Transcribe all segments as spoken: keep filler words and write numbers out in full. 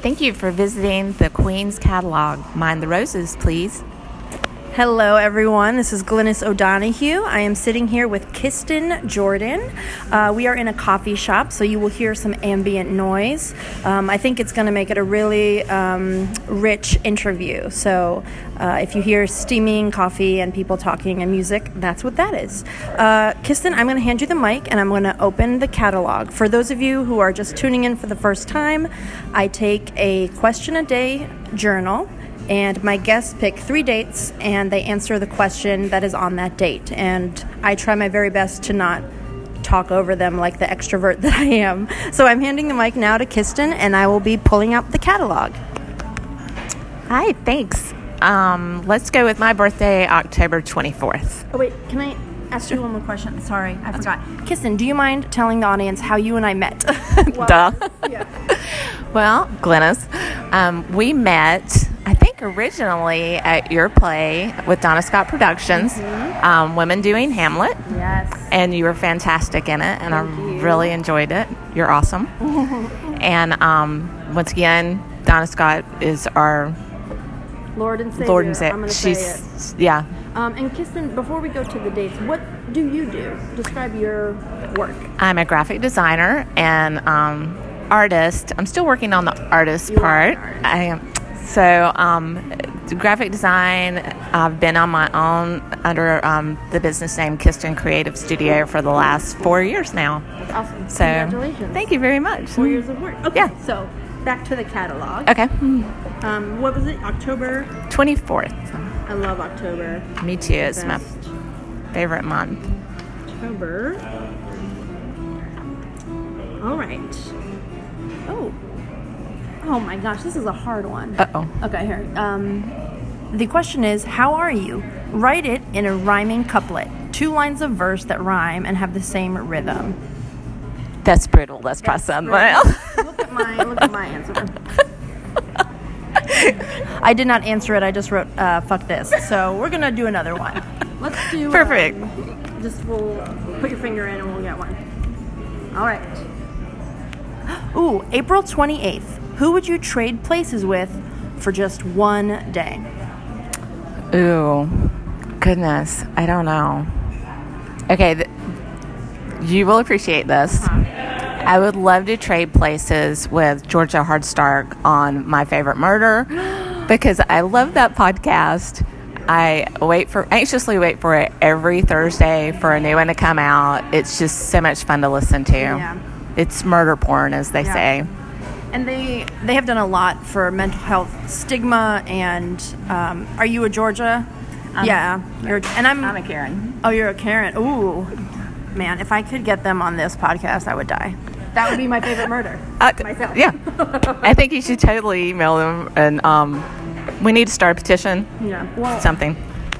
Thank you for visiting the Queens Catalog. Mind the roses, please. Hello, everyone. This is Glynnis O'Donoghue. I am sitting here with Kistin Jordan. Uh, we are in a coffee shop, so you will hear some ambient noise. Um, I think it's going to make it a really um, rich interview. So uh, if you hear steaming coffee and people talking and music, that's what that is. Uh, Kistin, I'm going to hand you the mic, and I'm going to open the catalog. For those of you who are just tuning in for the first time, I take a question a day journal. And my guests pick three dates, and they answer the question that is on that date. And I try my very best to not talk over them like the extrovert that I am. So I'm handing the mic now to Kistin, and I will be pulling out the catalog. Hi, thanks. Um, let's go with my birthday, October twenty-fourth. Oh, wait, can I ask you one more question? Sorry, I forgot. Kistin, do you mind telling the audience how you and I met? well, Duh. Yeah. Well, Glynnis, um, we met... I think originally at your play with Donna Scott Productions, mm-hmm. um, Women Doing Hamlet. Yes. And you were fantastic in it, and Thank I you. really enjoyed it. You're awesome. And um, once again, Donna Scott is our Lord and Savior. Lord and Savior. I'm going to say it. Yeah. Um, and Kistin, before we go to the dates, what do you do? Describe your work. I'm a graphic designer and um, artist. I'm still working on the artist you part. Are an artist. I am. So, um, graphic design, I've been on my own under um, the business name Kistin Creative Studio for the last four years now. That's awesome. So, congratulations. Thank you very much. Four years of work. Okay. Yeah. So, back to the catalog. Okay. Um, what was it? October twenty-fourth. I love October. Me too. It's my favorite month. October. All right. Oh. Oh my gosh, this is a hard one. Uh-oh. Okay, here. Um, the question is, how are you? Write it in a rhyming couplet. Two lines of verse that rhyme and have the same rhythm. That's brutal. Let's try something else. Look at my, look at my answer. I did not answer it. I just wrote, uh, fuck this. So we're going to do another one. Let's do... Perfect. Um, just we'll put your finger in and we'll get one. All right. Ooh, April twenty-eighth. Who would you trade places with for just one day? Ooh, goodness. I don't know. Okay, th- you will appreciate this. Huh. I would love to trade places with Georgia Hardstark on My Favorite Murder because I love that podcast. I wait for anxiously wait for it every Thursday for a new one to come out. It's just so much fun to listen to. Yeah. It's murder porn, as they yeah. say. And they, they have done a lot for mental health stigma, and um, are you a Georgia? I'm yeah. A, you're, and I'm, I'm a Karen. Oh, you're a Karen. Ooh. Man, if I could get them on this podcast, I would die. That would be My Favorite Murder. Uh, myself. Yeah. I think you should totally email them, and um, we need to start a petition. Yeah. Well, something.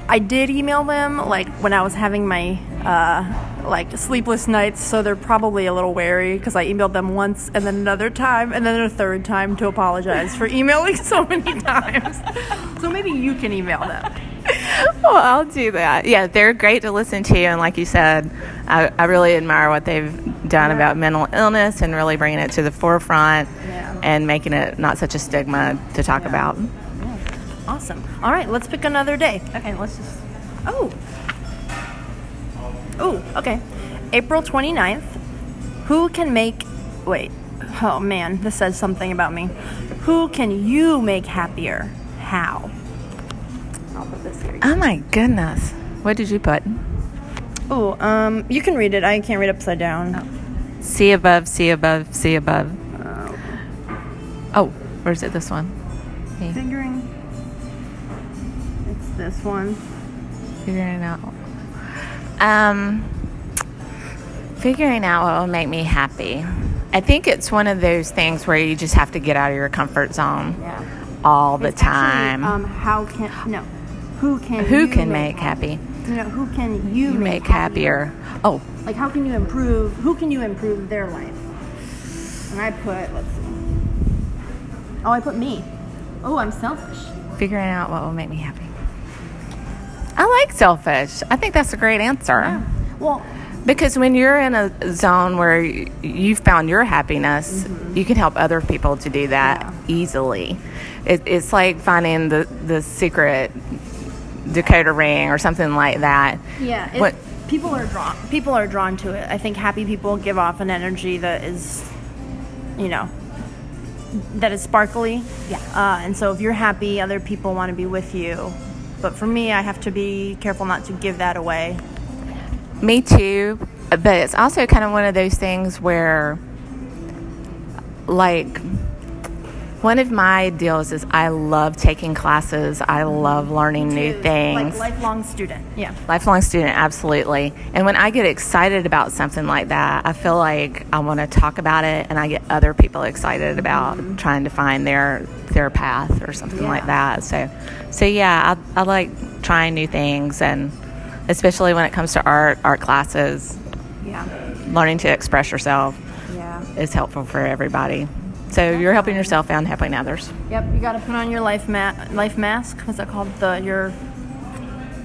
I did email them, like, when I was having my... Uh, like sleepless nights, so they're probably a little wary because I emailed them once and then another time and then a third time to apologize for emailing so many times. So maybe you can email them. Well, I'll do that. Yeah, they're great to listen to, and like you said, I, I really admire what they've done yeah. about mental illness and really bringing it to the forefront yeah. and making it not such a stigma to talk yeah. about. Yeah. Awesome. All right, let's pick another day. Okay, let's just... Oh, Oh, okay. April twenty-ninth. Who can make... Wait. Oh, man. This says something about me. Who can you make happier? How? I'll put this here. Oh, my goodness. What did you put? Oh, um, you can read it. I can't read upside down. Oh. See above, see above, see above. Oh. Oh, or is it this one? Hey. Figuring. It's this one. Figuring it out. Um, figuring out what will make me happy. I think it's one of those things where you just have to get out of your comfort zone yeah. all the it's time. Actually, um, how can no? Who can who you can make, make happy? happy? No, who can you, you make, make happier? happier? Oh, like how can you improve? Who can you improve their life? And I put let's see. Oh, I put me. Oh, I'm selfish. Figuring out what will make me happy. I like selfish. I think that's a great answer. Yeah. Well, Because when you're in a zone where you've found your happiness, mm-hmm. you can help other people to do that yeah. easily. It, it's like finding the, the secret decoder ring or something like that. Yeah, it, what, people are drawn. People are drawn to it. I think happy people give off an energy that is, you know, that is sparkly. Yeah. Uh, and so if you're happy, other people want to be with you. But for me, I have to be careful not to give that away. Me too, but it's also kind of one of those things where, like, one of my deals is I love taking classes. I love learning new things. Like lifelong student, yeah. Lifelong student, absolutely. And when I get excited about something like that, I feel like I want to talk about it, and I get other people excited about mm-hmm. trying to find their their path or something yeah. like that. So, so yeah, I, I like trying new things and. Especially when it comes to art, art classes. Yeah. Learning to express yourself yeah. is helpful for everybody. So Definitely. You're helping yourself and helping others. Yep, you got to put on your life ma- life mask. What's that called? The your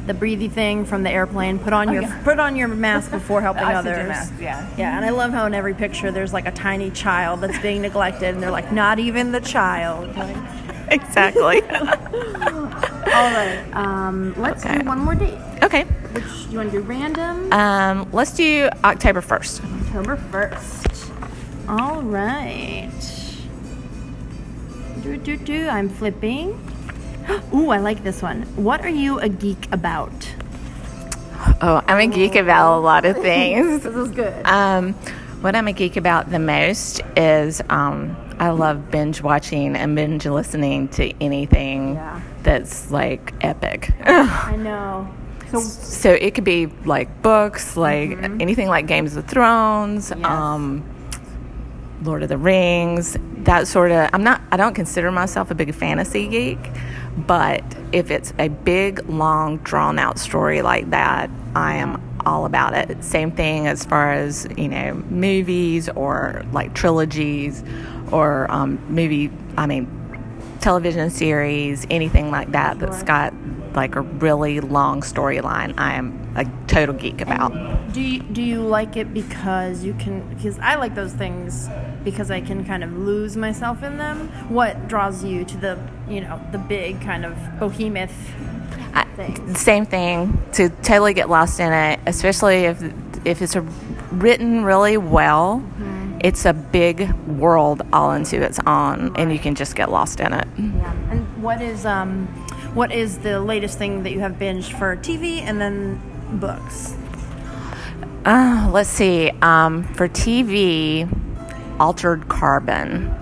the breathy thing from the airplane. Put on oh, your yeah. put on your mask before helping others. Mask. Yeah. Yeah, and I love how in every picture there's like a tiny child that's being neglected, and they're like, not even the child. Like, exactly. All right. Um, let's okay. do one more date. Okay. Which do you want to do random? Um, let's do October first. October first. All right. Do, do, do. I'm flipping. Ooh, I like this one. What are you a geek about? Oh, I'm a geek about a lot of things. This is good. Um, what I'm a geek about the most is um, I love binge watching and binge listening to anything yeah. that's like epic. I know. So, so it could be like books, like mm-hmm. anything like Games of Thrones, yes. um, Lord of the Rings, that sort of. I'm not. I don't consider myself a big fantasy geek, but if it's a big, long, drawn out story like that, I am all about it. Same thing as far as you know, movies or like trilogies, or um, movie. I mean, television series, anything like that. Sure. That's got. Like a really long storyline, I am a total geek about. And do you, do you like it because you can? Because I like those things because I can kind of lose myself in them. What draws you to the you know the big kind of behemoth thing? I, same thing. To totally get lost in it, especially if if it's a, written really well. Mm-hmm. It's a big world all into its own, right. And you can just get lost in it. Yeah. And what is um. What is the latest thing that you have binged for T V and then books? Uh, let's see. Um, for T V, Altered Carbon.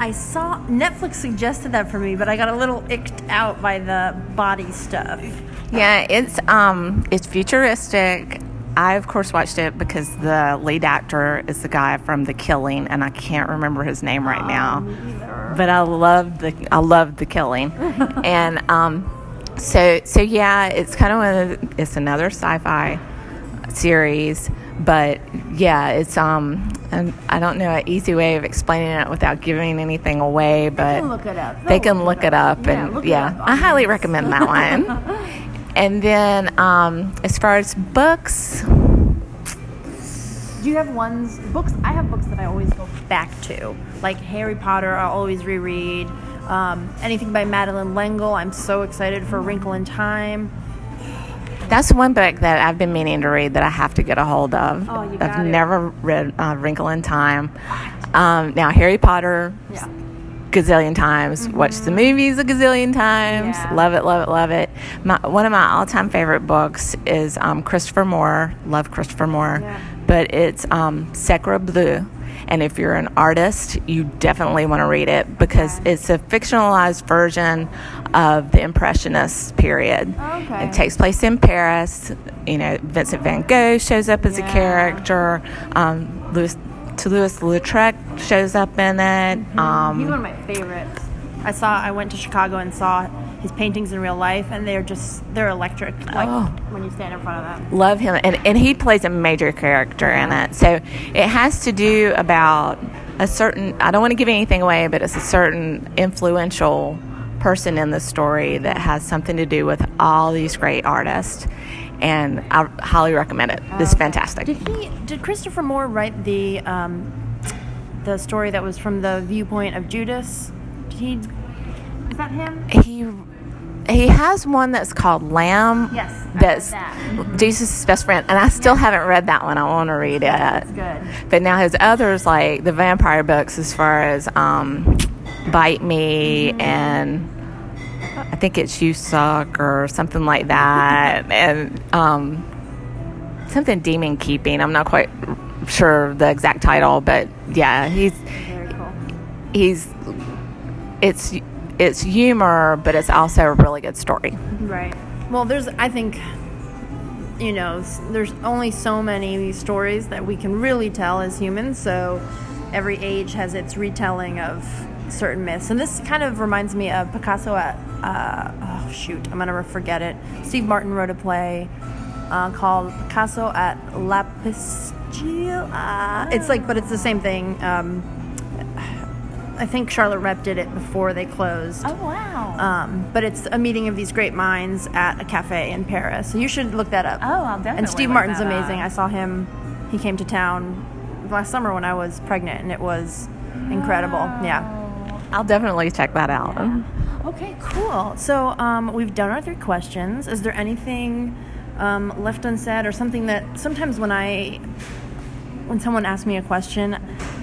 I saw Netflix suggested that for me, but I got a little icked out by the body stuff. Yeah, it's um, it's futuristic. I, of course, watched it because the lead actor is the guy from The Killing, and I can't remember his name right now. Um, but I loved the I loved The Killing, and um, so so yeah, it's kind of one of the, it's another sci-fi series, but yeah, it's um an, I don't know an easy way of explaining it without giving anything away, but they can look it up. They can look it up, and yeah, I highly recommend that one. And then, um, as far as books, do you have ones books? I have books that I always go back to, like Harry Potter. I always reread um, anything by Madeline L'Engle. I'm so excited for Wrinkle in Time. That's one book that I've been meaning to read that I have to get a hold of. Oh, you got I've it. never read uh, Wrinkle in Time. Um, now Harry Potter. Yeah. Gazillion times, mm-hmm. watched the movies a gazillion times, yeah. love it, love it, love it. My, one of my all-time favorite books is um, Christopher Moore, love Christopher Moore, yeah. but it's um, Sacre Bleu, and if you're an artist, you definitely want to read it because okay. it's a fictionalized version of the Impressionist period. Okay. It takes place in Paris. You know, Vincent van Gogh shows up as yeah. a character. Um, Louis. Toulouse-Lautrec shows up in it. Mm-hmm. Um, He's one of my favorites. I saw. I went to Chicago and saw his paintings in real life, and they're just they're electric. Like oh, when you stand in front of them. Love him, and and he plays a major character yeah. in it. So it has to do about a certain. I don't want to give anything away, but it's a certain influential person in the story that has something to do with all these great artists, and I highly recommend it. It's fantastic. Did he? Did Christopher Moore write the um, the story that was from the viewpoint of Judas? Did he? Is that him? He. He has one that's called Lamb. Yes, that's that. Mm-hmm. Jesus' best friend, and I still yeah. haven't read that one. I want to read it. That's good. But now his others, like the vampire books, as far as um, Bite Me mm-hmm. and I think it's You Suck or something like that, and um, something demon keeping. I'm not quite sure the exact title, but yeah, he's very cool. He's it's. It's humor, but it's also a really good story. Right. Well, there's, I think, you know, there's only so many stories that we can really tell as humans, so every age has its retelling of certain myths. And this kind of reminds me of Picasso at, uh, oh, shoot, I'm going to forget it. Steve Martin wrote a play uh, called Picasso at Lapin Agile. It's like, but it's the same thing. Um, I think Charlotte Repp did it before they closed. Oh, wow. Um, but it's a meeting of these great minds at a cafe in Paris. So you should look that up. Oh, I'll definitely And Steve look Martin's that amazing. Up. I saw him. He came to town last summer when I was pregnant, and it was incredible. Wow. Yeah. I'll definitely check that out. Yeah. Okay, cool. So um, we've done our three questions. Is there anything um, left unsaid or something that sometimes when I... when someone asks me a question,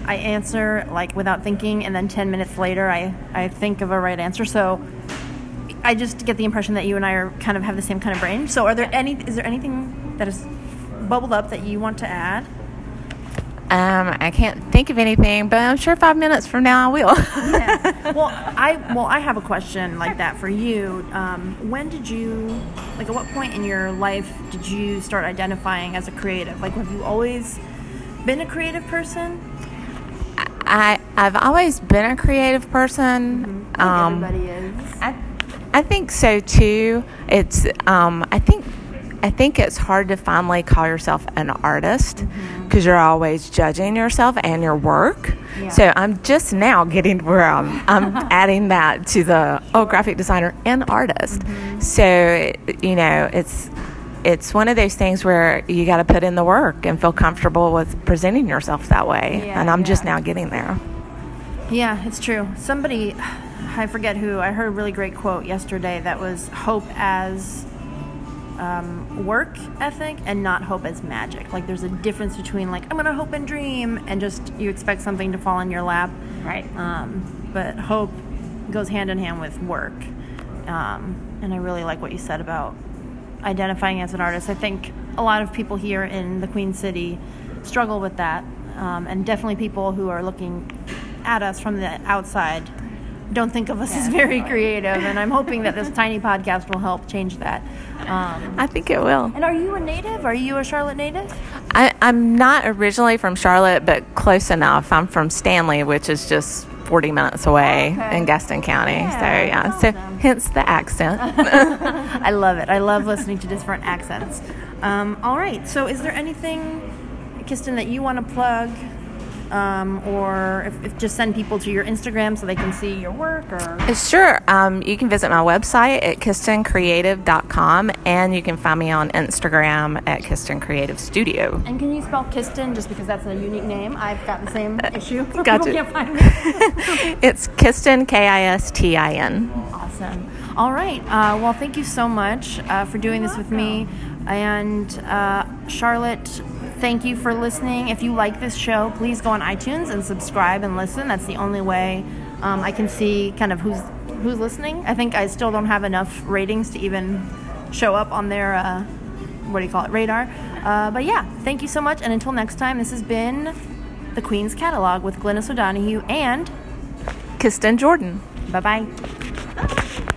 I answer like without thinking, and then ten minutes later I, I think of a right answer. So I just get the impression that you and I are kind of have the same kind of brain. So are there any is there anything that is bubbled up that you want to add? Um, I can't think of anything, but I'm sure five minutes from now I will. yeah. Well, I well I have a question like that for you. Um, when did you like at what point in your life did you start identifying as a creative? Like have you always been a creative person? I I've always been a creative person. Mm-hmm. Um, everybody is. I I think so too. It's um I think I think it's hard to finally call yourself an artist because mm-hmm. you're always judging yourself and your work. Yeah. So I'm just now getting where I'm I'm adding that to the oh graphic designer and artist. Mm-hmm. So you know it's. It's one of those things where you got to put in the work and feel comfortable with presenting yourself that way. Yeah, and I'm yeah. just now getting there. Yeah, it's true. Somebody, I forget who, I heard a really great quote yesterday that was hope as um, work ethic and not hope as magic. Like there's a difference between like, I'm going to hope and dream and just you expect something to fall in your lap. Right. Um, but hope goes hand in hand with work. Um, and I really like what you said about identifying as an artist. I think a lot of people here in the Queen City struggle with that, um, and definitely people who are looking at us from the outside don't think of us yeah, as very creative, and I'm hoping that this tiny podcast will help change that. Um, I think it will. And are you a native? Are you a Charlotte native? I, I'm not originally from Charlotte, but close enough. I'm from Stanley, which is just forty minutes away okay. in Gaston County. Yeah, so, yeah. Awesome. So, hence the accent. I love it. I love listening to different accents. Um, all right. So, is there anything, Kistin, that you want to plug? Um, or if, if just send people to your Instagram so they can see your work? Or Sure. Um, you can visit my website at kistin creative dot com, and you can find me on Instagram at Kistin Creative Studio. And can you spell Kistin just because that's a unique name? I've got the same issue. Got you. can't find it. It's Kistin, K I S T I N. Awesome. All right. Uh, well, thank you so much uh, for doing You're this welcome. with me. And uh, Charlotte... thank you for listening. If you like this show, please go on iTunes and subscribe and listen. That's the only way um, I can see kind of who's who's listening. I think I still don't have enough ratings to even show up on their, uh, what do you call it, radar. Uh, but yeah, thank you so much. And until next time, this has been The Queen's Catalog with Glynnis O'Donoghue and Kistin Jordan. Bye-bye.